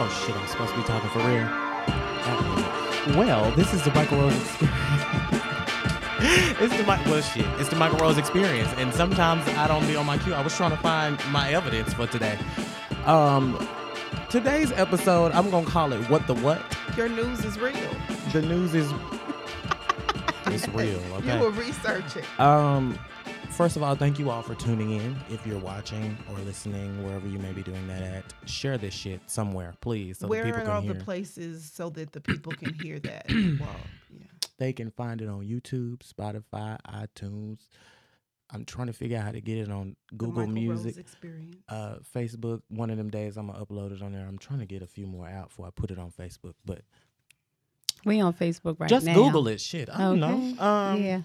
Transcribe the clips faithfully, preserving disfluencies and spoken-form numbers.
Oh shit, I'm supposed to be talking for real. Uh, well, this is the Mykel Rose experience. It's the Mykel well, shit. It's the Mykel Rose experience. And sometimes I don't be on my cue. I was trying to find my evidence for today. Um, today's episode, I'm gonna call it What the What? Your news is real. The news is it's real, okay? You were researching. Um First of all, thank you all for tuning in. If you're watching or listening, wherever you may be doing that at, share this shit somewhere, please. So Where people are can all hear. The places so that the people can hear that? Well, yeah. They can find it on YouTube, Spotify, iTunes. I'm trying to figure out how to get it on Google the Mykel Music, Rose experience. Uh, Facebook. One of them days I'm going to upload it on there. I'm trying to get a few more out before I put it on Facebook. But we on Facebook right just now. Just Google it, shit. I don't okay. know. Um, yeah.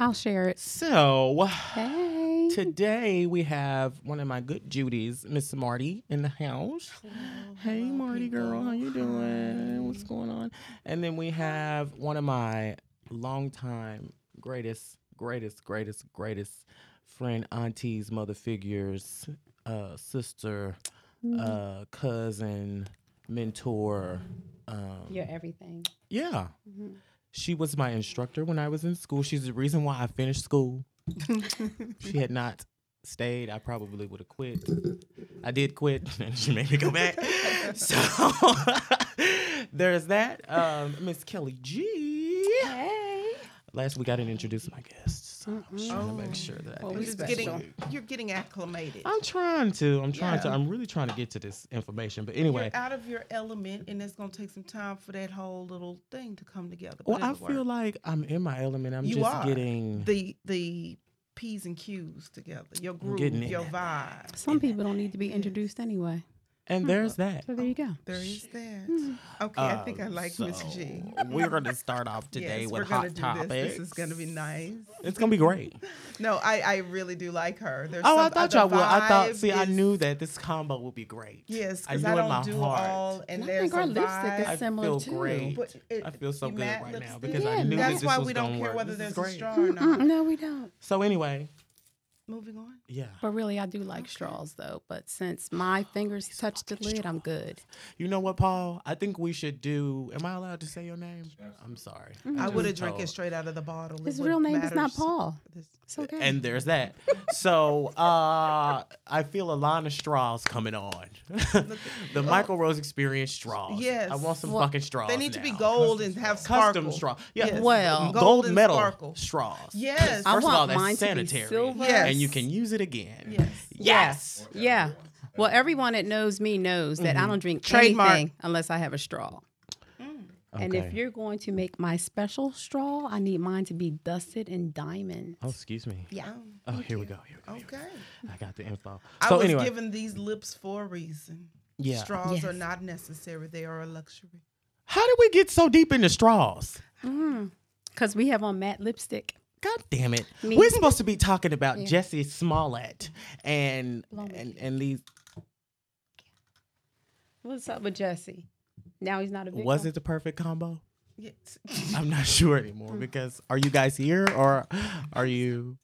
I'll share it. So, hey. Today we have one of my good Judies, Miss Marty, in the house. Hello, hey, hello, Marty people. Girl, how you doing? Hi. What's going on? And then we have one of my longtime greatest, greatest, greatest, greatest friend, aunties, mother figures, uh, sister, mm. uh, cousin, mentor. Um, You're everything. Yeah. Mm-hmm. She was my instructor when I was in school. She's the reason why I finished school. She had not stayed, I probably would have quit. I did quit, and she made me go back. So there's that. Um, Miss Kelly G. Hey. Last week I didn't introduce my guests, so I'm just trying oh. to make sure that. Well, I just getting, you're getting acclimated. I'm trying to. I'm trying yeah. to. I'm really trying to get to this information. But anyway, you're out of your element, and it's gonna take some time for that whole little thing to come together. Well, I feel work. like I'm in my element. I'm you just are. getting the the P's and Q's together. Your groove, your vibe. Some people don't need to be introduced anyway. And there's that. So there you go. There is that. Mm-hmm. Okay, um, I think I like so Miss G. We're going to start off today yes, with we're hot gonna do topics. This. this is going to be nice. It's going to be great. No, I, I really do like her. There's oh, some, I thought y'all would. I thought. See, is, I knew that this combo would be great. Yes, because I, I don't do heart. all. And, and I think our lipstick is similar I feel too. Great. But it, I feel so good right lipstick? now because yeah, I knew that this was going to work. That's why we don't care whether there's a straw or not. No, we don't. So anyway. Moving on. Yeah. But really, I do like okay. straws, though. But since my fingers touch the lid, straws. I'm good. You know what, Paul? I think we should do... Am I allowed to say your name? Yes. I'm sorry. Mm-hmm. I, I would have drank it straight out of the bottle. His real name matters. is not Paul. It's okay. And there's that. So uh, I feel a line of straws coming on. the oh. Mykel Rose experience straws. Yes. I want some well, fucking straws They need now. to be gold custom and have sparkle. Custom straw. Yeah. Yes. Well, gold, gold medal sparkle. straws. Yes. First I want of all, that's mine sanitary. To be silver. Yes. And you can use it again. Yes. Yes. yes. Yeah. Well, everyone that knows me knows that mm-hmm. I don't drink Trademark. anything unless I have a straw. Mm. Okay. And if you're going to make my special straw, I need mine to be dusted in diamonds. Oh, excuse me. Yeah. Oh, oh here you. we go. Here we go. Here okay. We go. I got the info. So I was anyway. given these lips for a reason. Yeah. Straws yes. are not necessary. They are a luxury. How did we get so deep into straws? Mm. Because we have on matte lipstick. God damn it. Me. We're supposed to be talking about yeah. Jussie Smollett and, and and these. What's up with Jussie? Now he's not a victim. Was it the perfect combo? Yes. I'm not sure anymore because are you guys here or are you.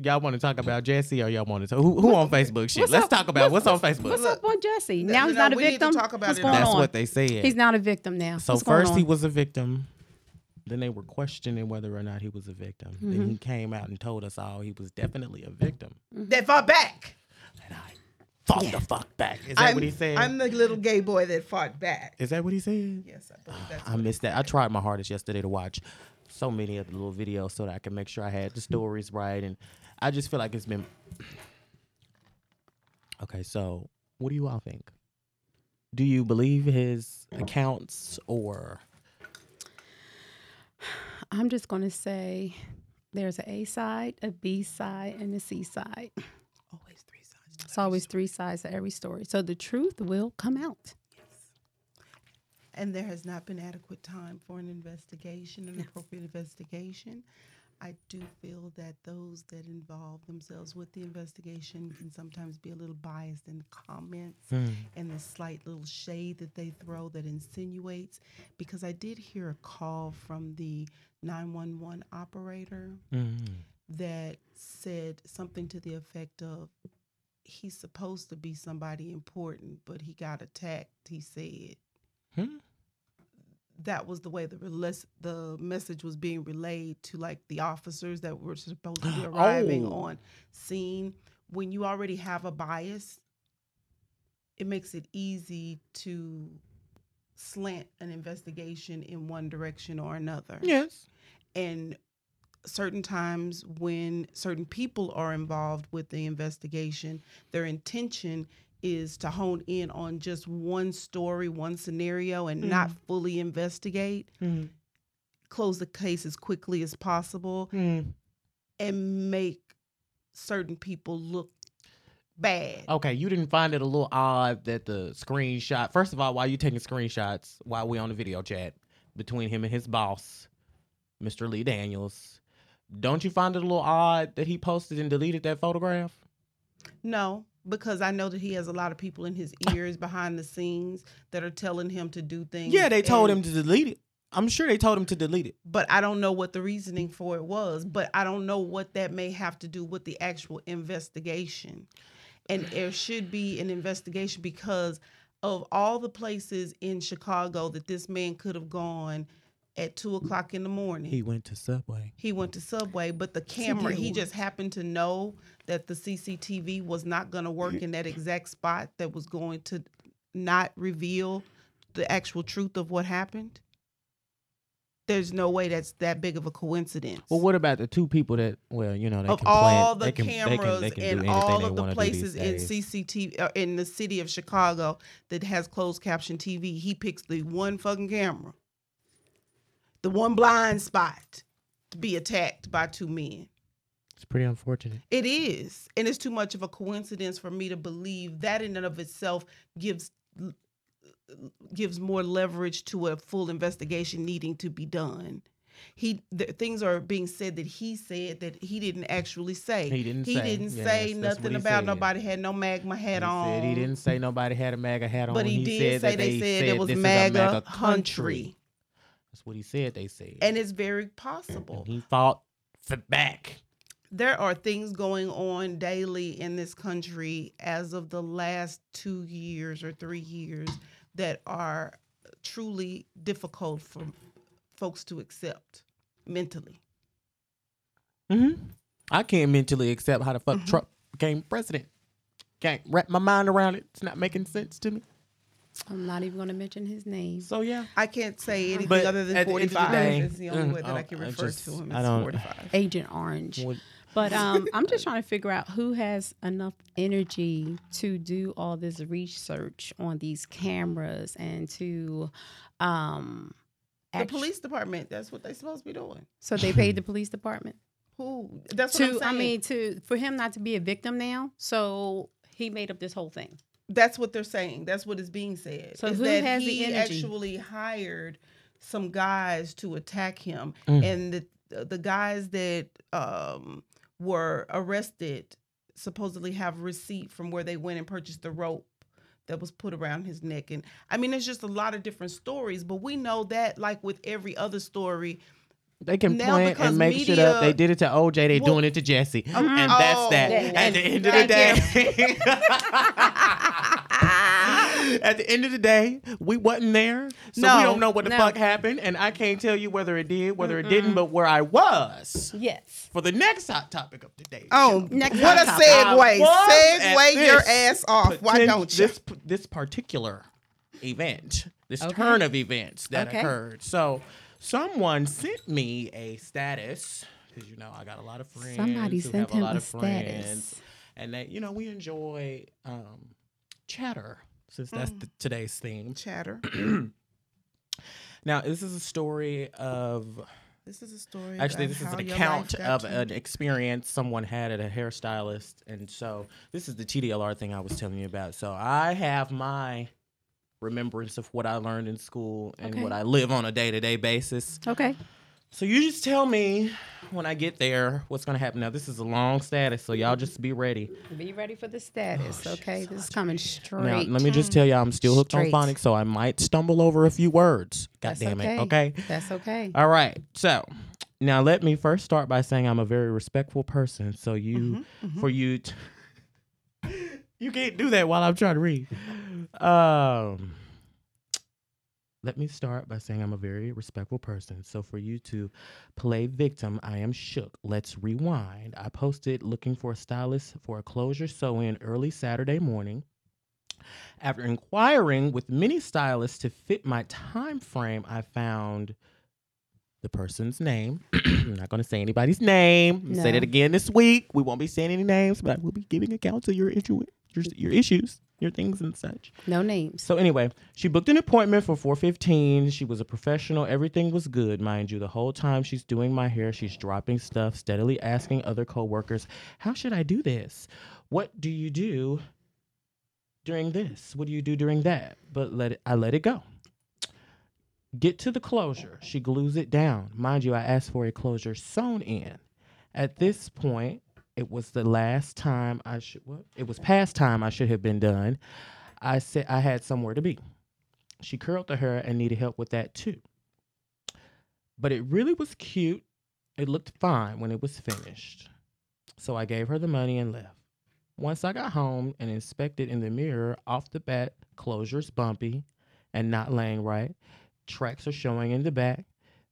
Y'all want to talk about Jussie or y'all want to talk? Who, who on Facebook shit? What's Let's up? talk about what's, what's on Facebook. What's up on Jussie? Now no, he's not no, a victim. Talk about what's it going That's on? what they said. He's not a victim now. So what's first he was a victim. Then they were questioning whether or not he was a victim. Mm-hmm. Then he came out and told us all he was definitely a victim. They fought back. And I fought yeah. the fuck back. Is that I'm, what he said? I'm the little gay boy that fought back. Is that what he said? Yes, I believe that's I what missed that. Said. I tried my hardest yesterday to watch so many of the little videos so that I could make sure I had the stories right. And I just feel like it's been... Okay, so what do you all think? Do you believe his accounts or... I'm just going to say there's an A side, a B side, and a C side. Always three sides. It's always story. three sides to every story. So the truth will come out. Yes. And there has not been adequate time for an investigation, an no. appropriate investigation. I do feel that those that involve themselves with the investigation can sometimes be a little biased in the comments mm. and the slight little shade that they throw that insinuates. Because I did hear a call from the nine one one operator mm. that said something to the effect of, he's supposed to be somebody important, but he got attacked, he said. Hmm? That was the way the relas- the message was being relayed to, like, the officers that were supposed to be arriving oh. on scene. When you already have a bias, it makes it easy to slant an investigation in one direction or another. Yes. And certain times when certain people are involved with the investigation, their intention is to hone in on just one story, one scenario, and mm-hmm. not fully investigate, mm-hmm. close the case as quickly as possible, mm-hmm. and make certain people look bad. Okay, you didn't find it a little odd that the screenshot, first of all, why you taking screenshots while we on the video chat between him and his boss, Mister Lee Daniels? Don't you find it a little odd that he posted and deleted that photograph? No, because I know that he has a lot of people in his ears behind the scenes that are telling him to do things. Yeah, they told and, him to delete it. I'm sure they told him to delete it. But I don't know what the reasoning for it was, but I don't know what that may have to do with the actual investigation. And there should be an investigation, because of all the places in Chicago that this man could have gone at two o'clock in the morning. He went to Subway. He went to Subway, but the camera, he just happened to know that the C C T V was not going to work in that exact spot that was going to not reveal the actual truth of what happened. There's no way that's that big of a coincidence. Well, what about the two people that, well, you know, they of can all plan, the they cameras can, they can, they can and all of the places in C C T V uh, in the city of Chicago that has closed caption T V? He picks the one fucking camera, the one blind spot, to be attacked by two men. It's pretty unfortunate. It is, and it's too much of a coincidence for me to believe that in and of itself gives. gives more leverage to a full investigation needing to be done. He the, things are being said that he said that he didn't actually say. He didn't. He say. didn't yes, say nothing about said. nobody had no MAGA hat he on. Said he didn't say nobody had a MAGA hat on. But he, he did said say they, they said, said it was MAGA, MAGA country. country. That's what he said. They said, and it's very possible. And he fought for back. There are things going on daily in this country as of the last two years or three years that are truly difficult for folks to accept mentally. Mm-hmm. I can't mentally accept how the fuck mm-hmm. Trump became president. Can't wrap my mind around it. It's not making sense to me. I'm not even going to mention his name. So, yeah. I can't say anything but other than forty-five. Day, it's the only way that I can refer I just, to him as forty-five. Agent Orange. What? But um, I'm just trying to figure out who has enough energy to do all this research on these cameras and to... Um, act- the police department. That's what they're supposed to be doing. So they paid the police department? Who? That's what to, I'm saying. I mean, to, for him not to be a victim now, so he made up this whole thing. That's what they're saying. That's what is being said. So is who that has he the energy? Actually hired some guys to attack him, mm. and the the guys that um, were arrested supposedly have a receipt from where they went and purchased the rope that was put around his neck. And I mean, there's just a lot of different stories, but we know that, like with every other story, they can now plan and make media, shit up. They did it to O J. They're well, doing it to Jussie. Mm-hmm. And that's that. Oh, At the end of the day. At the end of the day, we wasn't there. So no, we don't know what the no. fuck happened. And I can't tell you whether it did, whether mm-hmm. it didn't, but where I was. Yes. For the next hot topic of the day. Oh, next what hot a segue. Segue your ass off. Why don't you? This, this particular event, this okay. turn of events that okay. occurred. So... Someone sent me a status, because, you know, I got a lot of friends. Somebody who sent have him a lot a of friends, status. And that, you know, we enjoy um, chatter, since that's mm. the, today's theme. Chatter. Now, this is a story of... This is a story Actually, this is an account of to... an experience someone had at a hairstylist. And so this is the T D L R thing I was telling you about. So I have my... remembrance of what I learned in school and okay. what I live on a day-to-day basis. Okay. So you just tell me when I get there what's going to happen. Now, this is a long status, so y'all just be ready. Be ready for the status, oh, okay? This is coming straight. Now, let me just tell y'all, I'm still hooked straight. on phonics, so I might stumble over a few words. God That's damn it, okay. okay? That's okay. All right, so... Now, let me first start by saying I'm a very respectful person, so you... Mm-hmm, mm-hmm. For you... T- You can't do that while I'm trying to read. Um, let me start by saying I'm a very respectful person. So for you to play victim, I am shook. Let's rewind. I posted looking for a stylist for a closure sew-in early Saturday morning. After inquiring with many stylists to fit my time frame, I found the person's name. I'm not going to say anybody's name. No. Say that again this week. We won't be saying any names, but I will be giving account to your, issue, your, your issues, your things and such. No names. So anyway, she booked an appointment for four fifteen. She was a professional. Everything was good, mind you. The whole time she's doing my hair, she's dropping stuff, steadily asking other coworkers, how should I do this? What do you do during this? What do you do during that? But let it, I let it go. Get to the closure. She glues it down. Mind you, I asked for a closure sewn in. At this point, it was the last time I should, what? It was past time I should have been done. I said I had somewhere to be. She curled the hair and needed help with that too. But it really was cute. It looked fine when it was finished. So I gave her the money and left. Once I got home and inspected in the mirror, off the bat, closure's bumpy and not laying right. Tracks are showing in the back,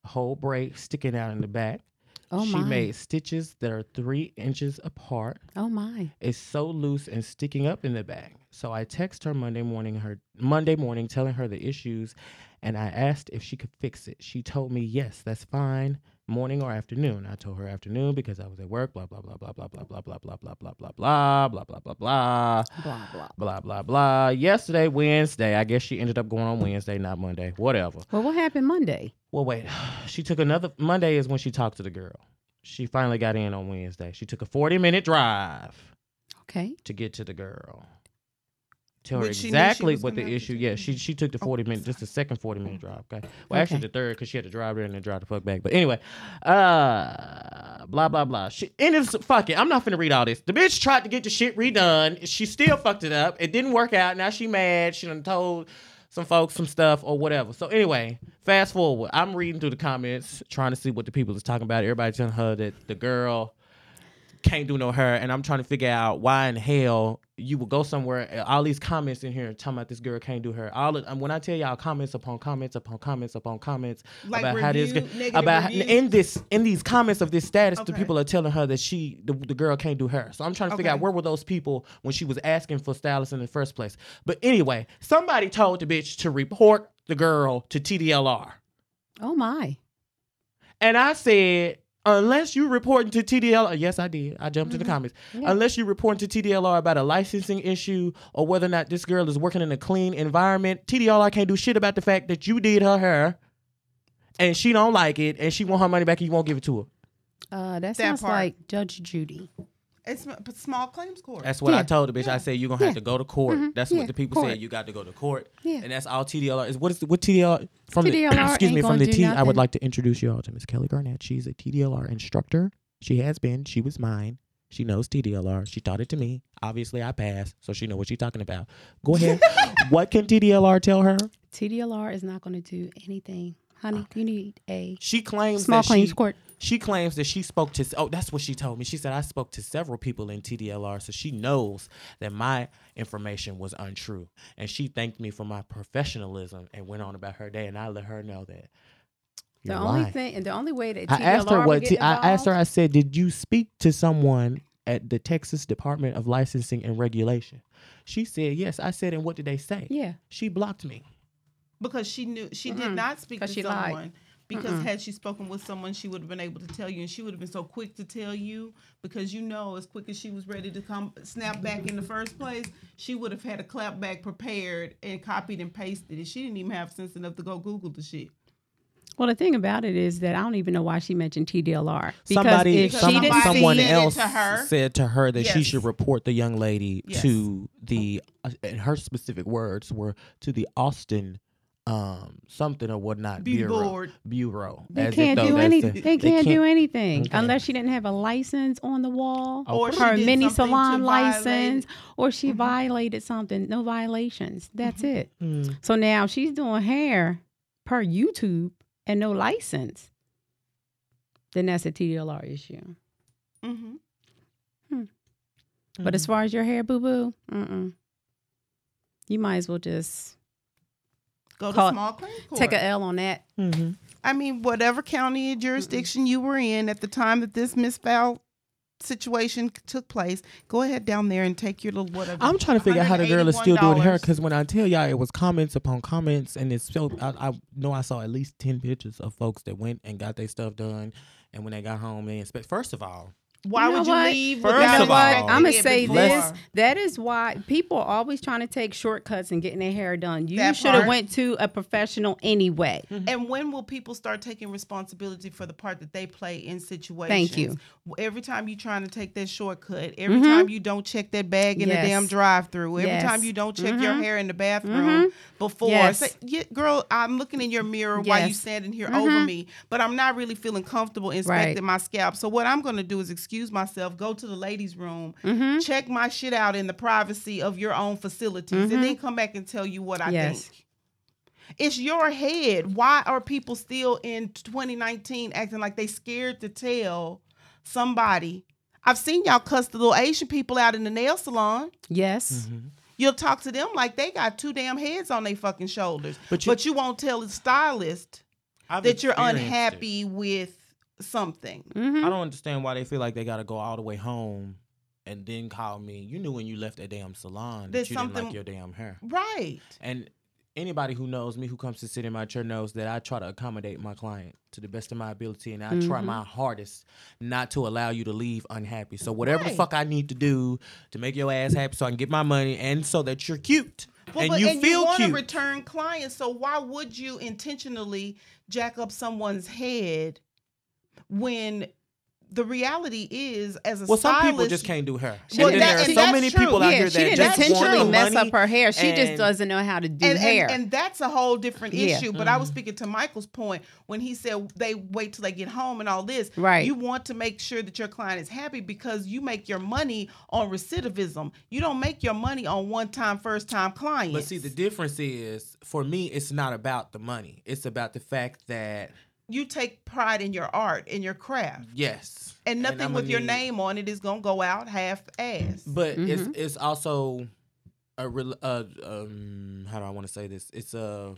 whole braid sticking out in the back. Oh, she my. made stitches that are three inches apart. Oh my! It's so loose and sticking up in the back. So I text her Monday morning, her Monday morning, telling her the issues, and I asked if she could fix it. She told me yes, that's fine. Morning or afternoon? I told her afternoon because I was at work. Blah blah blah blah blah blah blah blah blah blah blah blah blah blah blah blah blah blah blah blah blah. Yesterday, Wednesday. I guess she ended up going on Wednesday, not Monday. Whatever. Well, what happened Monday? Well, wait. She took another. Monday is when she talked to the girl. She finally got in on Wednesday. She took a forty-minute drive. Okay. To get to the girl. Tell her exactly what the issue. Yeah, she she took the forty oh, minute, just the second forty minute drive. Okay, well okay. Actually the third because she had to drive there and then drive the fuck back. But anyway, uh, blah blah blah. She and it's fuck it. I'm not finna read all this. The bitch tried to get the shit redone. She still fucked it up. It didn't work out. Now she mad. She done told some folks some stuff or whatever. So anyway, fast forward. I'm reading through the comments trying to see what the people is talking about. Everybody telling her that the girl can't do no hair, and I'm trying to figure out why in hell you would go somewhere. All these comments in here talking about this girl can't do her. All of, when I tell y'all comments upon comments upon comments upon comments like about review, how this girl, about reviews. in this in these comments of this status, okay. The people are telling her that she the, the girl can't do her. So I'm trying to figure okay. out where were those people when she was asking for stylists in the first place. But anyway, somebody told the bitch to report the girl to T D L R. Oh my! And I said, unless you reporting to T D L R, yes, I did. I jumped mm-hmm. in the comments. Yeah. Unless you reporting to T D L R about a licensing issue or whether or not this girl is working in a clean environment, T D L R can't do shit about the fact that you did her hair and she don't like it and she want her money back and you won't give it to her. Uh, that sounds that like Judge Judy. It's small claims court. That's what yeah. I told the bitch. Yeah. I said, you're going to have yeah. to go to court. Mm-hmm. That's yeah. what the people court. said. You got to go to court. Yeah. And that's all T D L R is. What is the, what T D L R? From T D L R the, excuse me, from the T, nothing. I would like to introduce you all to Miss Kelly Garnett. She's a T D L R instructor. She has been. She was mine. She knows T D L R. She taught it to me. Obviously, I passed, so she knows what she's talking about. Go ahead. What can T D L R tell her? T D L R is not going to do anything. Honey, okay. you need a she claims small that claims she, court. She claims that she spoke to... Oh, that's what she told me. She said, I spoke to several people in T D L R, so she knows that my information was untrue. And she thanked me for my professionalism and went on about her day, and I let her know that. The only lying. thing... And the only way that T D L R... I asked her, what, T- I, asked her I said, did you speak to someone at the Texas Department of Licensing and Regulation? She said, yes. I said, and what did they say? Yeah. She blocked me. Because she knew... She mm-hmm. did not speak to she someone... Lied. Because Mm-mm. had she spoken with someone, she would have been able to tell you, and she would have been so quick to tell you because, you know, as quick as she was ready to come snap back in the first place, she would have had a clap back prepared and copied and pasted it. She didn't even have sense enough to go Google the shit. Well, the thing about it is that I don't even know why she mentioned T D L R. Because somebody, some, she didn't someone else to her, said to her that yes. she should report the young lady yes. to the, and her specific words were to the Austin Um, something or whatnot. Be bureau. Bored. Bureau. They as can't, though, do, any, the, they they can't, can't do anything. They can't do anything unless she didn't have a license on the wall or, or her mini salon license, violate. or she mm-hmm. violated something. No violations. That's mm-hmm. it. Mm-hmm. So now she's doing hair per YouTube and no license. Then that's a T D L R issue. Mm-hmm. Hmm. Mm-hmm. But as far as your hair, boo-boo, mm-mm. You might as well just go to small claim court. Take a L on that. Mm-hmm. I mean, whatever county or jurisdiction mm-mm. you were in at the time that this misfile situation took place, go ahead down there and take your little whatever. I'm trying to figure out how the girl is still doing hair, because when I tell y'all, it was comments upon comments, and it's so I, I know I saw at least ten pictures of folks that went and got their stuff done, and when they got home, they inspect. First of all, why you know would you what? leave? First without of all, I'm gonna say this: that is why people are always trying to take shortcuts and getting their hair done. You should have went to a professional anyway. Mm-hmm. And when will people start taking responsibility for the part that they play in situations? Thank you. Every time you're trying to take that shortcut, every mm-hmm. time you don't check that bag in yes. the damn drive-through, every yes. time you don't check mm-hmm. your hair in the bathroom mm-hmm. before, yes. say, yeah, girl, I'm looking in your mirror yes. while you standing here mm-hmm. over me, but I'm not really feeling comfortable inspecting right. my scalp. So what I'm gonna do is excuse excuse myself, go to the ladies' room, mm-hmm. check my shit out in the privacy of your own facilities, mm-hmm. and then come back and tell you what I yes. think. It's your head. Why are people still in twenty nineteen acting like they scared to tell somebody? I've seen y'all cuss the little Asian people out in the nail salon. Yes. Mm-hmm. You'll talk to them like they got two damn heads on their fucking shoulders. But you, but you won't tell the stylist I've that you're unhappy it. with something. Mm-hmm. I don't understand why they feel like they got to go all the way home and then call me. You knew when you left that damn salon There's that you something... didn't like your damn hair. Right. And anybody who knows me, who comes to sit in my chair, knows that I try to accommodate my client to the best of my ability, and I mm-hmm. try my hardest not to allow you to leave unhappy. So whatever right. the fuck I need to do to make your ass happy so I can get my money and so that you're cute. Well, and but, you and feel you want to return clients, so why would you intentionally jack up someone's head when the reality is, as a well, stylist, some people just can't do hair. Well, and that, there and are so many true. people yeah, out here that didn't just intentionally mess up her hair. She and, just doesn't know how to do and, hair, and, and that's a whole different yeah. issue. But mm-hmm. I was speaking to Mykel's point when he said they wait till they get home and all this. Right. You want to make sure that your client is happy, because you make your money on recidivism. You don't make your money on one-time, first-time clients. But see, the difference is, for me, it's not about the money. It's about the fact that you take pride in your art, in your craft. Yes. And nothing and with your need... name on it is going to go out half-assed. But mm-hmm. it's it's also a real, uh, um, how do I want to say this? It's a...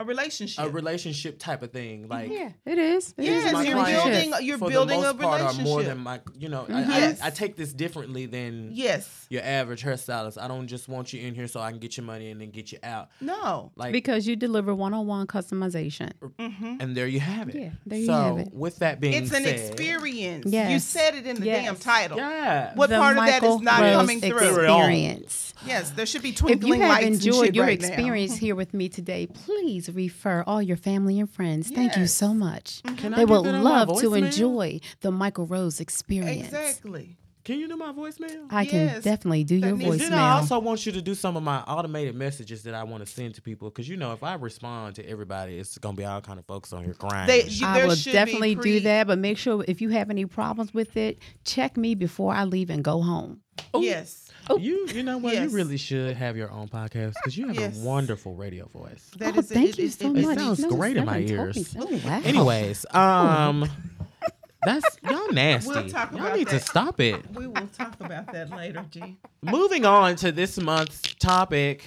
A relationship. A relationship type of thing. Like, yeah, it is. It yes, is. My you're building, you're for building the most a part relationship. Are more than my, you know, mm-hmm. I, yes. I, I take this differently than yes. your average hairstylist. I don't just want you in here so I can get your money and then get you out. No. Like, because you deliver one-on-one customization. Mm-hmm. And there you have it. Yeah, there you so, have it. So with that being it's said. It's an experience. Yes. You said it in the yes. damn title. Yeah. What the part Mykel of that is not Rose coming experience. through? Experience. Yes, there should be twinkling lights and shit. If you have enjoyed your right experience now. here with me today, please refer all your family and friends. Yes. Thank you so much. Can they I would love to enjoy the Mykel Rose experience. Exactly. Can you do my voicemail? I yes. can definitely do that your voicemail. Then I also want you to do some of my automated messages that I want to send to people, because you know if I respond to everybody, it's going to be all kind of folks on here crying. They, you, I will definitely pre- do that, but make sure if you have any problems with it, check me before I leave and go home. Ooh. Yes. Oh. You you know what? Yes. You really should have your own podcast, because you have yes. a wonderful radio voice. That oh, is thank it, you it, so it, much. It sounds no, great in my ears. Oh, wow. Anyways, um, that's y'all nasty. We'll talk y'all about need that. to stop it. We will talk about that later, G. Moving on to this month's topic,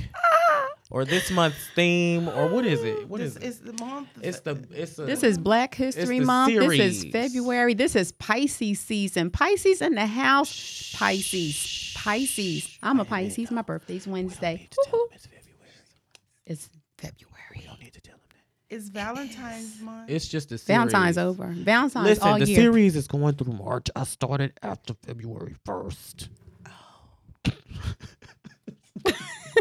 or this month's theme, or what is it? What this, is it? It's the month. It's the. It's a, this is Black History Month. Series. This is February. This is Pisces season. Pisces in the house. Pisces. Shh. Pisces. I'm a Pisces. My birthday's Wednesday. We don't need to tell them it's February. It's February. We don't need to tell them that. It's Valentine's it month. It's just a series. Valentine's over. Valentine's Listen, all year. Listen, the series is going through March. I started after February first. Oh. Did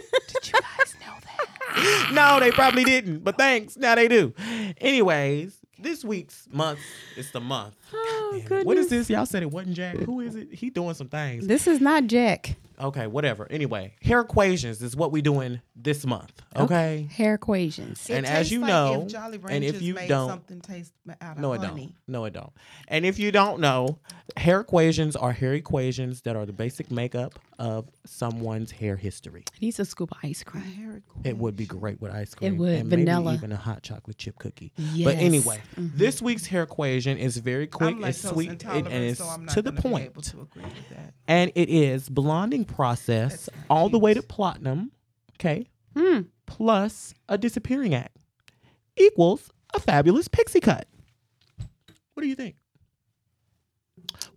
you guys know that? No, they probably didn't, but thanks. Now they do. Anyways, this week's month is the month. Oh, goodness. What is this? Y'all said it wasn't Jack. Who is it? He doing some things. This is not Jack. Okay, whatever. Anyway, hair equations is what we doing this month. Okay, okay. Hair equations. It and as you like know, if Jolly and if you don't, something taste out of no, it honey. don't. No, it don't. And if you don't know, hair equations are hair equations that are the basic makeup of someone's hair history. I need a scoop of ice cream. It would be great with ice cream. It would. And vanilla. Maybe even a hot chocolate chip cookie. Yes. But anyway, mm-hmm. this week's hair equation is very quick. It's sweet. And it's so to the point. Able to agree with that. And it is blonding process all the way to platinum, okay, mm. plus a disappearing act equals a fabulous pixie cut. What do you think?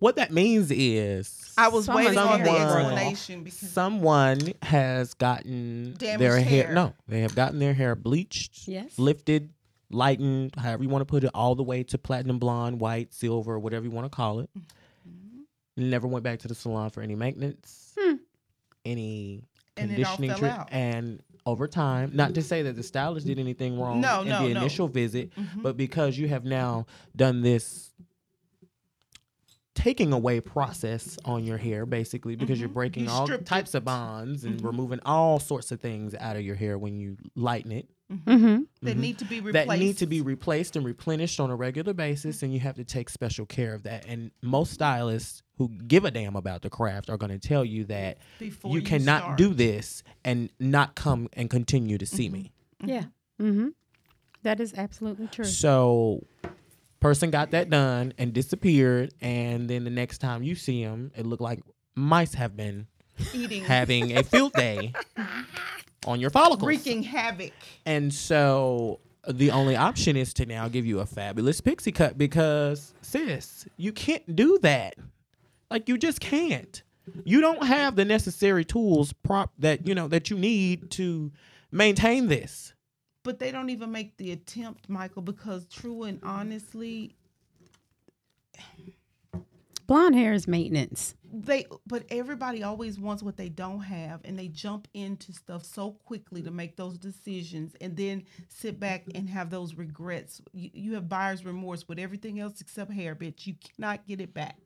What that means is I was waiting on the explanation because someone has gotten their hair. hair. No, they have gotten their hair bleached, yes. lifted, lightened, however you want to put it, all the way to platinum blonde, white, silver, whatever you want to call it. Mm-hmm. Never went back to the salon for any maintenance, hmm. any and conditioning treatment, and over time, not to say that the stylist did anything wrong no, in no, the initial no. visit, mm-hmm. but because you have now done this taking away process on your hair, basically, because mm-hmm. you're breaking you all types it. of bonds and mm-hmm. removing all sorts of things out of your hair when you lighten it. Mm-hmm. Mm-hmm. That need to be replaced. That need to be replaced and replenished on a regular basis, and you have to take special care of that. And most stylists who give a damn about the craft are going to tell you that Before you, you cannot start. do this and not come and continue to see mm-hmm. me. Yeah. Mm-hmm. That is absolutely true. So... person got that done and disappeared, and then the next time you see them, it looked like mice have been eating, having a field day on your follicles, wreaking havoc. And so the only option is to now give you a fabulous pixie cut because, sis, you can't do that. Like you just can't. You don't have the necessary tools prop that you know that you need to maintain this. But they don't even make the attempt, Mykel, because true and honestly, blonde hair is maintenance. They, but everybody always wants what they don't have, and they jump into stuff so quickly to make those decisions, and then sit back and have those regrets. You, you have buyer's remorse with everything else except hair, bitch. You cannot get it back.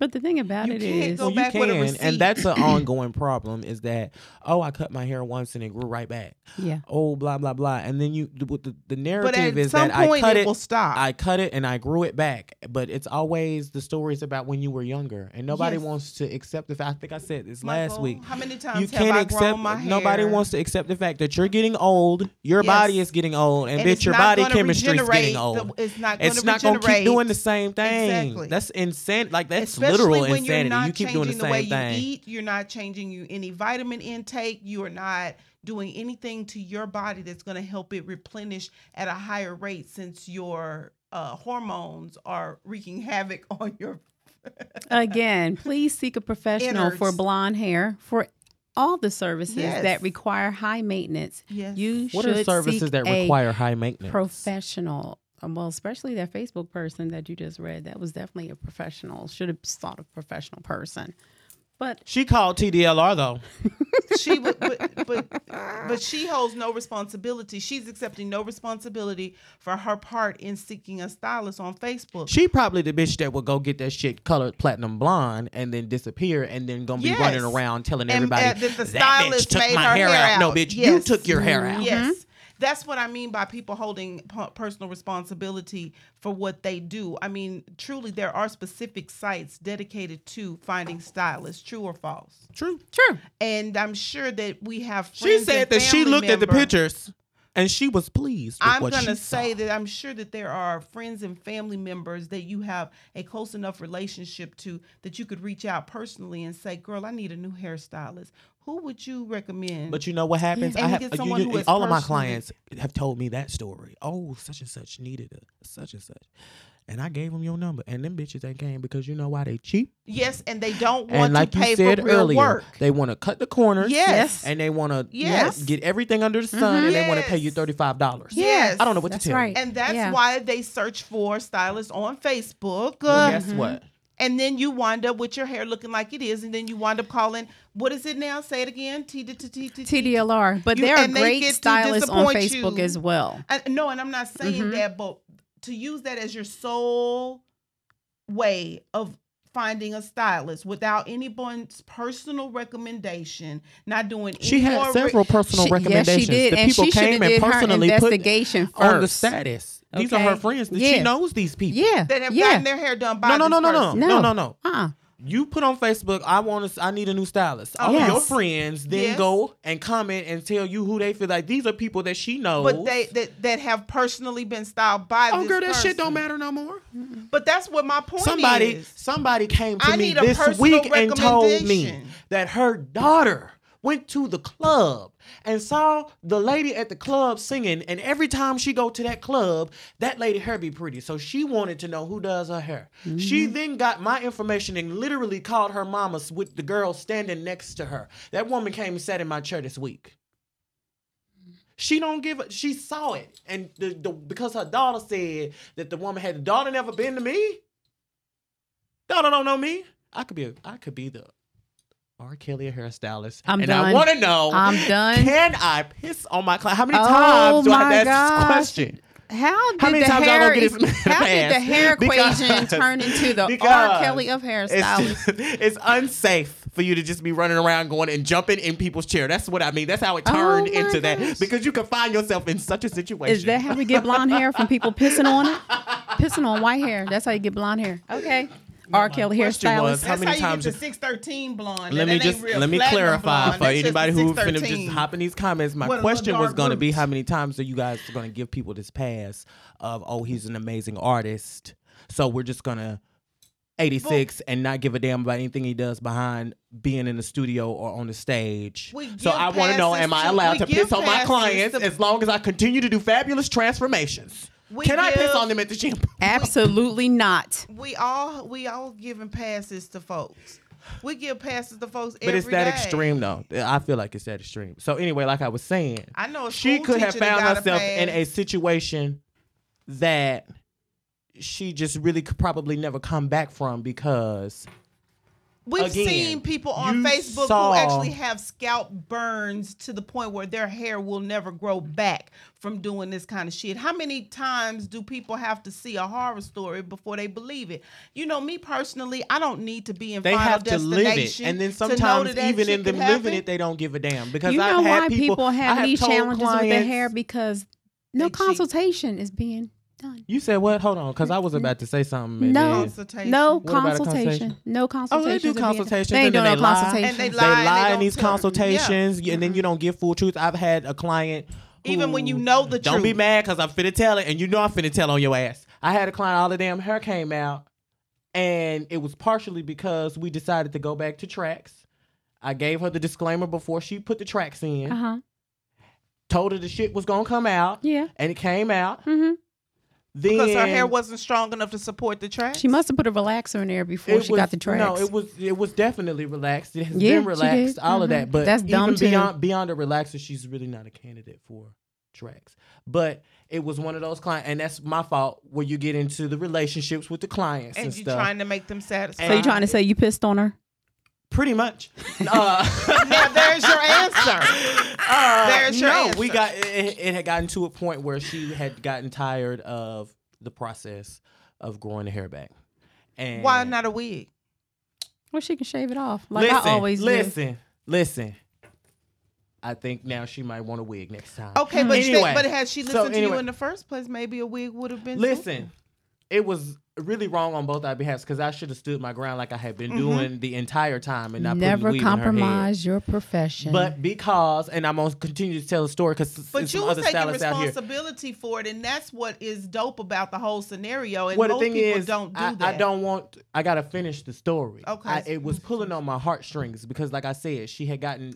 But the thing about you it can't is, go well, back you can, with a and that's an ongoing problem. Is that oh, I cut my hair once and it grew right back. Yeah. Oh, blah blah blah, and then you the the, the narrative is that I cut it, it will stop. I cut it and I grew it back, but it's always the stories about when you were younger, and nobody yes. wants to accept the fact. I think I said this my last goal, week. How many times you have can't I accept, grown my hair? Nobody wants to accept the fact that you're getting old. Your yes. body is getting old, and, and bitch, your body chemistry is getting old. The, it's not going to regenerate. It's not going to keep doing the same thing. Exactly. That's insane. Like that's. Especially when insanity. You're not you keep changing doing the, the way you thing. eat, you're not changing you any vitamin intake, you are not doing anything to your body that's going to help it replenish at a higher rate since your uh, hormones are wreaking havoc on your... Again, please seek a professional innards. For blonde hair for all the services yes. that require high maintenance. Yes. You what should are services that require high maintenance? Professional. Well, especially that Facebook person that you just read, that was definitely a professional. Should have sought a professional person. But she called T D L R though. she would, but, but but she holds no responsibility. She's accepting no responsibility for her part in seeking a stylist on Facebook. She probably the bitch that would go get that shit colored platinum blonde and then disappear and then gonna be yes. running around telling and, everybody uh, that the stylist that bitch took my hair, hair out. out. No, bitch, yes. you took your hair out. Yes. Mm-hmm. That's what I mean by people holding p- personal responsibility for what they do. I mean, truly, there are specific sites dedicated to finding stylists. True or false? True. True. And I'm sure that we have friends. She said and that she looked member. at the pictures and she was pleased with I'm what gonna she saw. I'm going to say that I'm sure that there are friends and family members that you have a close enough relationship to that you could reach out personally and say, girl, I need a new hairstylist. Who would you recommend? But you know what happens? Yeah. I have, you you, you, all personally. of my clients have told me that story. Oh, such and such needed a such and such. And I gave them your number. And them bitches ain't came because you know why? They cheap. Yes, and they don't want and like to pay said for real earlier, work. They want to cut the corners. Yes. And they want to yes. get everything under the sun. Mm-hmm. And yes. they want to pay you thirty-five dollars. Yes. I don't know what that's to tell right. you. And that's yeah. why they search for stylists on Facebook. Well, uh, guess mm-hmm. what? And then you wind up with your hair looking like it is, and then you wind up calling, what is it now? Say it again. T D L R. But there are great stylists on Facebook as well. No, and I'm not saying that, but to use that as your sole way of finding a stylist without anyone's personal recommendation, not doing any. She had several personal recommendations. Yes, she did. The people came and personally put on the status. These okay. are her friends. That yeah. She knows these people. Yeah. That have yeah. gotten their hair done by no, no, no, this person. No, no, no, no, no. Uh-uh. You put on Facebook, I want to. I need a new stylist. All yes. of your friends then yes. go and comment and tell you who they feel like. These are people that she knows. But they that, that have personally been styled by oh, this girl, that person. Shit don't matter no more. But that's what my point somebody, is. Somebody came to I me this week and told me that her daughter went to the club and saw the lady at the club singing, and every time she go to that club, that lady hair be pretty. So she wanted to know who does her hair. Mm-hmm. She then got my information and literally called her mama with the girl standing next to her. That woman came and sat in my chair this week. She don't give a, she saw it. And the, the, because her daughter said that the woman had, the daughter never been to me? Daughter don't know me? I could be a, I could be the R. Kelly, a hairstylist. I'm and done. I want to know, I'm done. Can I piss on my client? How many oh times do I have to ask this question? How did, how many the, times hair I is, how did the hair because, equation turn into the R. Kelly of hairstylists? It's, it's unsafe for you to just be running around going and jumping in people's chair. That's what I mean. That's how it turned oh into gosh. that. Because you can find yourself in such a situation. Is that how we get blonde hair from people pissing on it? Pissing on white hair. That's how you get blonde hair. Okay. R. Kelly hairstylist. That's how many how you times get the six thirteen blonde. Let me just let me clarify blonde. For that's anybody who's finna just hop in these comments. My what question was going to be, how many times are you guys going to give people this pass of, oh, he's an amazing artist, so we're just going to eighty-six well, and not give a damn about anything he does behind being in the studio or on the stage. So I want to know, am I allowed to piss on my clients as long as I continue to do fabulous transformations? We Can give, I piss on them at the gym? Absolutely not. We all we all giving passes to folks. We give passes to folks every day. But it's that day. extreme, though. I feel like it's that extreme. So anyway, like I was saying, I know she could have found herself pass. in a situation that she just really could probably never come back from because... We've Again, seen people on Facebook saw... who actually have scalp burns to the point where their hair will never grow back from doing this kind of shit. How many times do people have to see a horror story before they believe it? You know, me personally, I don't need to be in they Final Destination. They have to live it. And then sometimes that even that in them living happen. it, they don't give a damn. Because you I've know had why people, people have, have these challenges clients, with their hair because no consultation cheat. is being done. You said what? Hold on, because I was about to say something. No consultation. No consultation. No consultation. Oh, they do consultations. They do no consultations. They lie in these consultations, yeah. and then you don't give full truth. I've had a client. Who, Even when you know the don't truth. Don't be mad because I'm finna tell it, and you know I'm finna tell on your ass. I had a client, all the damn hair came out, and it was partially because we decided to go back to tracks. I gave her the disclaimer before she put the tracks in. Uh-huh. Told her the shit was going to come out. Yeah. And it came out. Mm-hmm. Then, because her hair wasn't strong enough to support the tracks? She must have put a relaxer in there before she was, got the tracks. No, it was it was definitely relaxed. It has yeah, been relaxed, all mm-hmm. of that. But that's dumb even too. Beyond, beyond a relaxer, she's really not a candidate for tracks. But it was one of those clients, and that's my fault, where you get into the relationships with the clients and, and you're stuff. trying to make them satisfied. So you're trying to say you pissed on her? Pretty much. Uh, now there's your answer. Uh, There's your no, answer. we got it, it had gotten to a point where she had gotten tired of the process of growing the hair back. And why not a wig? Well, she can shave it off. Like listen, I always listen, do. listen. I think now she might want a wig next time. Okay, but anyway, she, but had she listened so anyway, to you in the first place, maybe a wig would have been. Listen, simple. It was really wrong on both our behalves because I should have stood my ground like I had been mm-hmm. doing the entire time and not never putting weed compromise in her head. Your profession. But because, and I'm gonna continue to tell the story because but you were taking responsibility for it, and that's what is dope about the whole scenario. And well, most people is, don't do I, that. I don't want. I gotta finish the story. Okay, I, it was pulling on my heartstrings because, like I said, she had gotten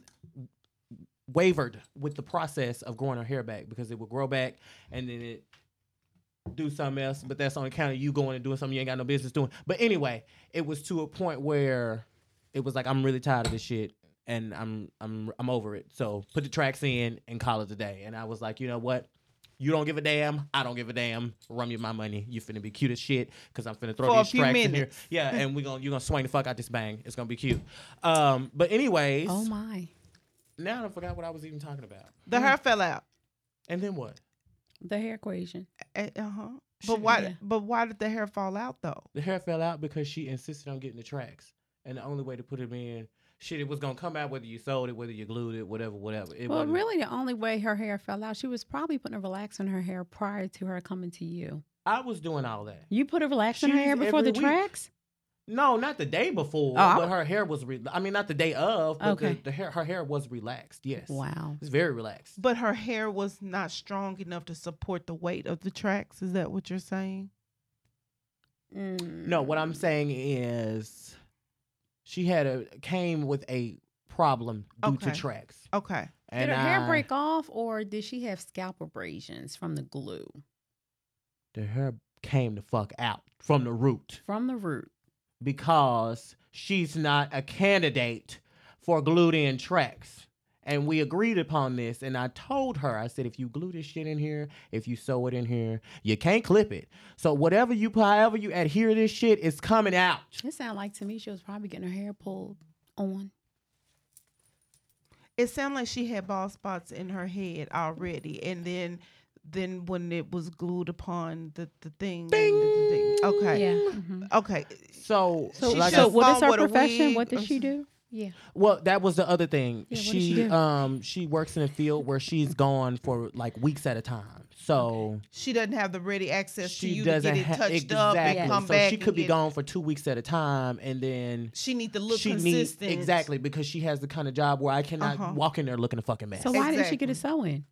wavered with the process of growing her hair back because it would grow back and then it. Do something else, but that's on account of you going and doing something you ain't got no business doing. But anyway, it was to a point where it was like, I'm really tired of this shit and I'm I'm I'm over it. So put the tracks in and call it a day. And I was like, you know what? You don't give a damn. I don't give a damn. Run me my money. You finna be cute as shit because I'm finna throw For these tracks minutes. in here. Yeah, and we gonna you're gonna swing the fuck out this bang. It's gonna be cute. Um, but anyways. Oh my. Now I forgot what I was even talking about. The hair mm. fell out. And then what? The hair equation. Uh huh. But why? Yeah. But why did the hair fall out though? The hair fell out because she insisted on getting the tracks, and the only way to put them in, shit, it was gonna come out whether you sold it, whether you glued it, whatever, whatever. It well, wasn't... really, the only way her hair fell out, she was probably putting a relaxer in her hair prior to her coming to you. I was doing all that. You put a relaxer in her hair before the week. tracks. No, not the day before, oh, but her hair was, re- I mean, not the day of, but okay. the, the hair, her hair was relaxed, yes. Wow. It's very relaxed. But her hair was not strong enough to support the weight of the tracks. Is that what you're saying? Mm. No, what I'm saying is she had a, came with a problem due okay. to tracks. Okay. And did her hair I, break off, or did she have scalp abrasions from the glue? The hair came the fuck out from the root. From the root. Because she's not a candidate for glued in tracks. And we agreed upon this. And I told her, I said, if you glue this shit in here, if you sew it in here, you can't clip it. So whatever you, however you adhere this shit, it's coming out. It sounded like to me she was probably getting her hair pulled on. It sounded like she had bald spots in her head already. And then then when it was glued upon the, the thing. Bing! The thing. Okay. Yeah. Mm-hmm. Okay. So, so, like so what is her profession? What does she do? Yeah. Well, that was the other thing. Yeah, she, she um she works in a field where she's gone for like weeks at a time. So she doesn't have the ready access she to you doesn't to get it touched ha- exactly. up and come so back. So she could be gone it. for two weeks at a time, and then she needs to look she consistent. Needs, exactly, because she has the kind of job where I cannot uh-huh. walk in there looking a fucking mess. So why exactly. didn't she get a sew-in?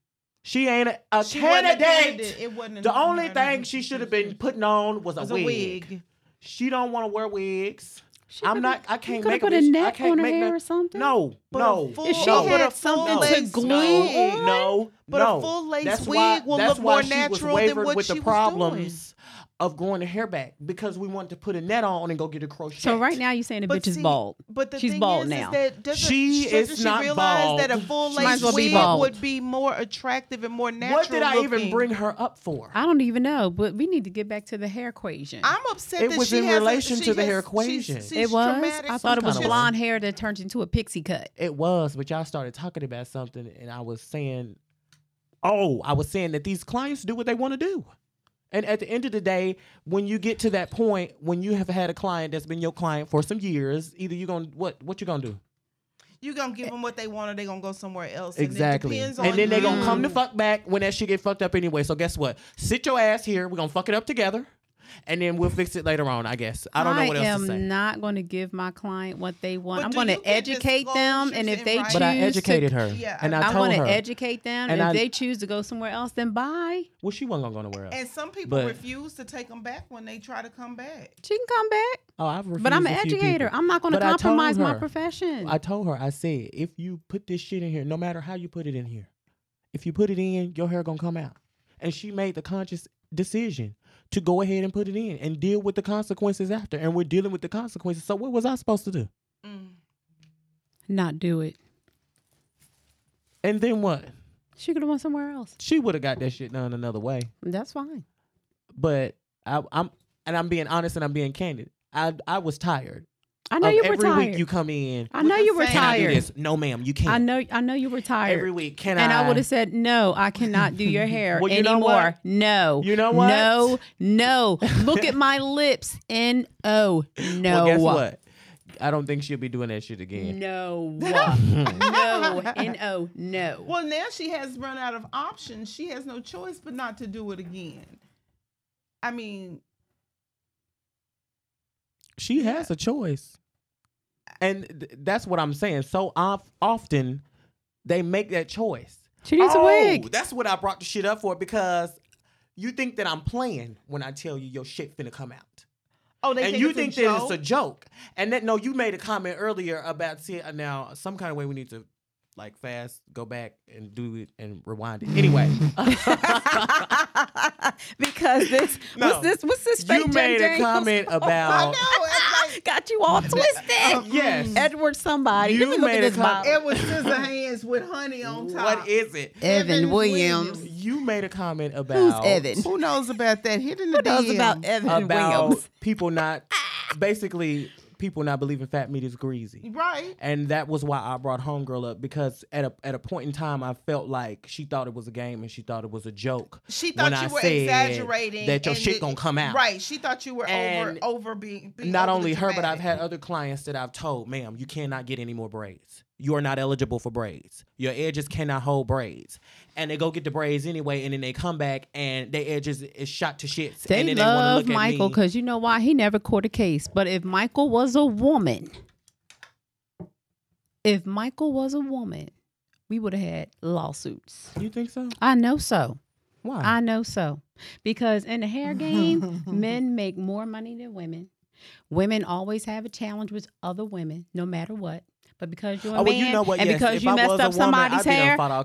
She ain't a, a she candidate. Wasn't a it wasn't the only thing she should have been putting on was a, was wig. a wig. She don't want to wear wigs. She I'm not. I can't make put a net on her hair or something. No, but no. Full, if she no, had something lace, to glue no, on, no, but no. a full lace that's wig will look more natural than what with she the was problems doing. Of growing the hair back because we wanted to put a net on and go get a crochet. So right now you're saying the but bitch see, is bald. But the she's thing bald is, now. Is that she is she not realize bald. That a full lace well wig bald. Would be more attractive and more natural. What did I looking? even bring her up for? I don't even know. But we need to get back to the hair equation. I'm upset it that was she in has relation a, she to has, the hair equation. She's, she's it was. Traumatic. I thought it was blonde way. hair that turned into a pixie cut. It was, but y'all started talking about something, and I was saying, oh, I was saying that these clients do what they want to do. And at the end of the day, when you get to that point, when you have had a client that's been your client for some years, either you're going to, what, what you going to do? You're going to give them what they want or they're going to go somewhere else. Exactly. And, and then they're going to come the fuck back when that shit get fucked up anyway. So guess what? Sit your ass here. We're going to fuck it up together. And then we'll fix it later on, I guess. I don't I know what else to say. I am not going to give my client what they want. But I'm going to educate them, and if they right? choose But I educated to, her, yeah, and I, I told her. I want to educate them, and, and if I, they choose to go somewhere else, then bye. Well, she wasn't going to go nowhere else. And some people but, refuse to take them back when they try to come back. She can come back. Oh, I've refused But I'm an educator. People. I'm not going to compromise her, my profession. I told her, I said, if you put this shit in here, no matter how you put it in here, if you put it in, your hair going to come out. And she made the conscious decision to go ahead and put it in and deal with the consequences after. And we're dealing with the consequences. So what was I supposed to do? Mm. Not do it. And then what? She could have went somewhere else. She would have got that shit done another way. That's fine. But I, I'm and I'm being honest and I'm being candid. I I was tired. I know you were tired. Every week you come in. I know you were tired. No, ma'am, you can't. I know. I know you were tired. Every week, can I? And I would have said, no, I cannot do your hair well, you anymore. No. You know what? No. No. Look at my lips. N O. No. Well, guess what? I don't think she'll be doing that shit again. No. No. N O. No. Well, now she has run out of options. She has no choice but not to do it again. I mean. She has a choice. And th- that's what I'm saying. So off- often they make that choice. She needs oh, a wig. That's what I brought the shit up for, because you think that I'm playing when I tell you your shit finna come out. Oh, they and think you it's think a that joke? It's a joke. And that no, you made a comment earlier about see now some kind of way we need to like fast, go back and do it and rewind it. Anyway. Because this, no, what's this, what's this fake You made James a comment James? about. I know. Like, got you all twisted. Uh, yes. Edward somebody. You Let me look made at this com- Edward Scissorhands with honey on top. What is it? Evan, Evan Williams. Williams. You made a comment about. Who's Evan? Who knows about that? Hit in the Who D Ms. knows about Evan about Williams? People not, basically, people not believing fat meat is greasy. Right. And that was why I brought homegirl up, because at a at a point in time I felt like she thought it was a game and she thought it was a joke. She thought you I were exaggerating. That your shit it, gonna come out. Right. She thought you were and over over being, being not over only her, but I've had other clients that I've told, ma'am, you cannot get any more braids. you are not eligible for braids. Your edges cannot hold braids. And they go get the braids anyway, and then they come back, and their edges is shot to shits. They and then love they wanna look Mykel, because you know why? He never caught a case. But if Mykel was a woman, if Mykel was a woman, we would have had lawsuits. You think so? I know so. Why? I know so. Because in the hair game, men make more money than women. Women always have a challenge with other women, no matter what. But because you're a oh, well, man, you know what, and yes, because you I messed up woman, somebody's hair, yeah,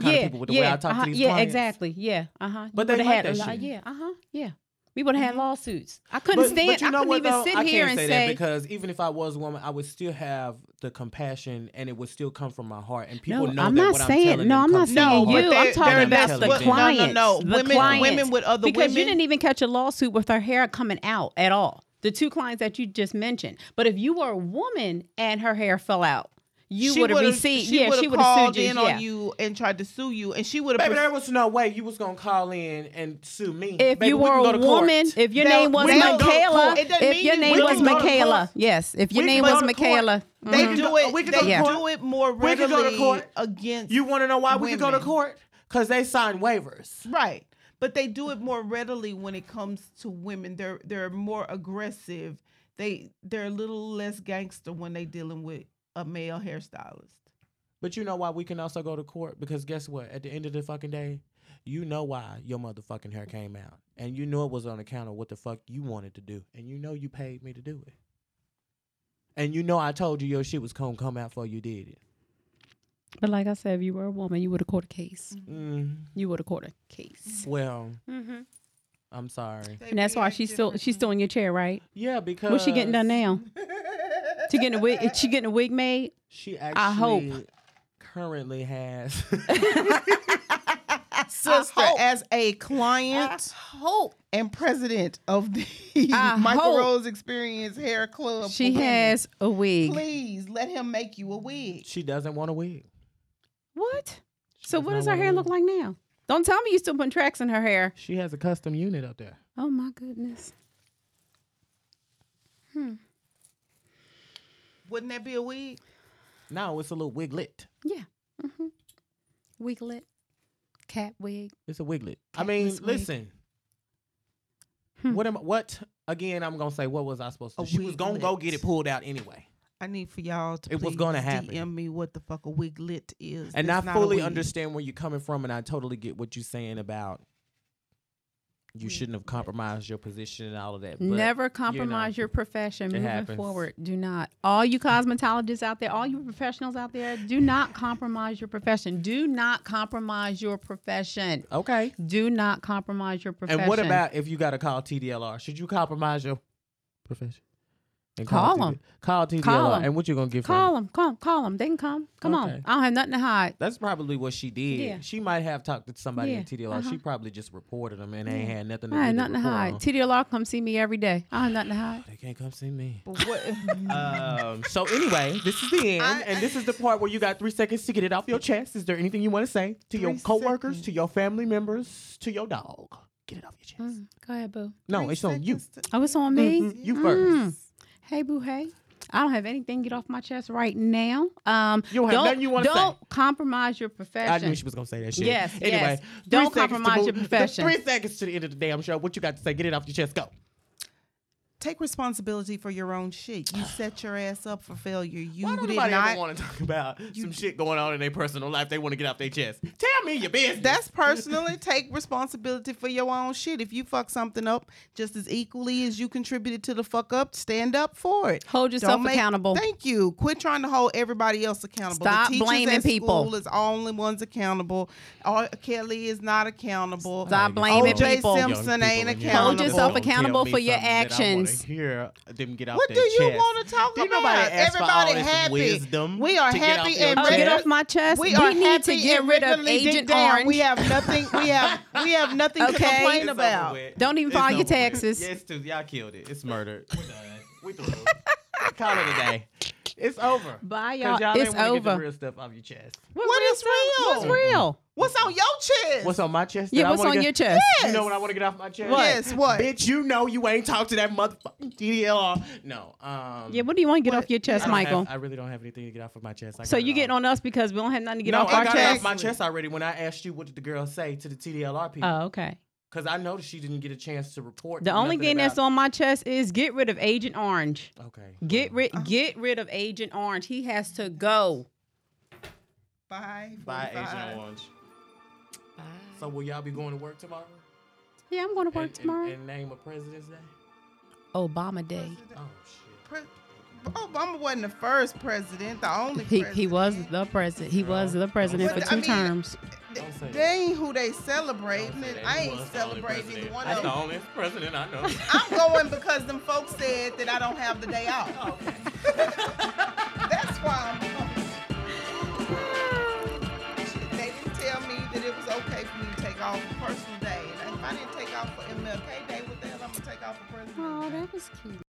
yeah, uh-huh, yeah, exactly, yeah, uh huh. But they had a lot, yeah, uh huh, yeah. We would have had lawsuits. I couldn't but, stand. But you know I couldn't what, even though? sit I here and say, say that because even if I was a woman, I would still have the compassion, and it would still come from my heart. And people no, know I'm that not what saying, I'm telling no, them. I'm not saying no, you. I'm talking about the clients. No, no, no. Women, women with other women. Because you didn't even catch a lawsuit with her hair coming out at all. The two clients that you just mentioned. But if you were a woman and her hair fell out, you would have received. She yeah, she would have called sued in you. on yeah. you and tried to sue you, and she would have. Baby, pers- there was no way you was gonna call in and sue me. If Baby, you were we a woman, court. if your that, name was Michaela, if your name was Michaela, yes, if your name was Michaela, they mm-hmm. do it. We could they yeah. do it more regularly. We could go to court against. You want to know why women. we could go to court? Because they sign waivers, right? But they do it more readily when it comes to women. They're they're more aggressive. They they're a little less gangster when they dealing with a male hairstylist. But you know why we can also go to court? Because guess what? At the end of the fucking day, you know why your motherfucking hair came out. And you know it was on account of what the fuck you wanted to do. And you know you paid me to do it. And you know I told you your shit was gonna come out before you did it. But like I said, if you were a woman, you would have caught a case. Mm. You would have caught a case. Well, mm-hmm. I'm sorry. And that's why she's still she's still in your chair, right? Yeah, because what's she getting done now? She getting a wig. Is she getting a wig made? She actually I hope. currently has. Sister, as a client hope. and president of the Mykel Rose Experience Hair Club, she Boom. has a wig. Please let him make you a wig. She doesn't want a wig. What? She so what does her hair look like now? Don't tell me you still putting tracks in her hair. She has a custom unit up there. Oh my goodness. Hmm. Wouldn't that be a wig? No, it's a little wiglet. Yeah. Mm-hmm. Wiglet. Cat wig. It's a wiglet. Cat I mean, listen. Hmm. What am what again I'm gonna say what was I supposed to do? She wiglet. was gonna go get it pulled out anyway. I need for y'all to it was gonna happen. D M me what the fuck a wiglet is. And it's I fully understand where you're coming from, and I totally get what you're saying about you shouldn't have compromised your position and all of that. But never compromise you know, your profession moving happens. forward. Do not. All you cosmetologists out there, all you professionals out there, do not compromise your profession. Do not compromise your profession. Okay. Do not compromise your profession. And what about if you got to call T D L R? Should you compromise your profession? And call them. Call T D L R. Call and what you going to give call them? Call them. Call them. They can come. Come okay. on. I don't have nothing to hide. That's probably what she did. Yeah. She might have talked to somebody yeah. at T D L R. Uh-huh. She probably just reported them and yeah. ain't had nothing to do. I had nothing to hide. On. T D L R come see me every day. I have nothing to hide. They can't come see me. But what? um, so anyway, this is the end. I, and this is the part where you got three seconds to get it off your chest. Is there anything you want to say to your coworkers, seconds. to your family members, to your dog? Get it off your chest. Mm, go ahead, boo. No, three it's on you. To- oh, it's on me? Mm-hmm. You first. Mm. Hey, boo, hey. I don't have anything to get off my chest right now. Um, you don't have don't, nothing you want to say. Don't compromise your profession. I knew she was going to say that shit. Yes, Anyway, yes. Don't compromise your profession. Three seconds to the end of the day, I'm sure. What you got to say? Get it off your chest. Go. Take responsibility for your own shit. You set your ass up for failure. You Why don't did nobody not ever want to talk about you, some shit going on in their personal life they want to get off their chest? Tell me your business. That's personally. Take responsibility for your own shit. If you fuck something up just as equally as you contributed to the fuck up, stand up for it. Hold yourself make, accountable. Thank you. Quit trying to hold everybody else accountable. Stop the teachers blaming at people. School is only ones accountable. R. Kelly is not accountable. Stop blaming O J people. O J Simpson ain't accountable. Hold yourself accountable for your actions. Hear them get out what do you chest. want to talk Did about? Everybody happy. Wisdom we are happy and oh, get off my chest. We, we are need happy to get rid of Agent Orange. We have nothing. We have we have nothing okay. to complain it's about. Don't even it's file your taxes. Yes, yeah, y'all killed it. It's murder. We're done. We through. Call it a day. It's over. Bye, y'all. y'all it's over. Get the real stuff off your chest. What, what real is real? Stuff? What's real? What's on your chest? What's on my chest? Yeah, what's on get, your chest? Yes. You know what I want to get off my chest? What? Yes, what? Bitch, you know you ain't talk to that motherfucking T D L R. No. Um, yeah, what do you want to get what? off your chest, I Mykel? Have, I really don't have anything to get off of my chest. I so you getting on us because we don't have nothing to get no, off our chest? No, I got off my chest already when I asked you what did the girl say to the T D L R people. Oh, okay. Because I noticed she didn't get a chance to report. The only thing that's on my chest is get rid of Agent Orange. Okay. Get rid oh. get rid of Agent Orange. He has to go. Bye. Bye, Agent Orange. Bye. So will y'all be going to work tomorrow? Yeah, I'm going to work and, tomorrow. And, and name of President's Day? Obama Day. President. Oh, shit. Pre- Obama wasn't the first president, the only he, president. He was the president. He was the president but, for two I mean, terms. Th- they ain't who they celebrating. I ain't celebrating one of them. That's the only president I know. I'm going because them folks said that I don't have the day off. Oh, okay. That's why I'm going. They didn't tell me that it was okay for me to take off a personal day. And if I didn't take off for M L K Day, what the hell I'm going to take off for president? Oh, that was cute.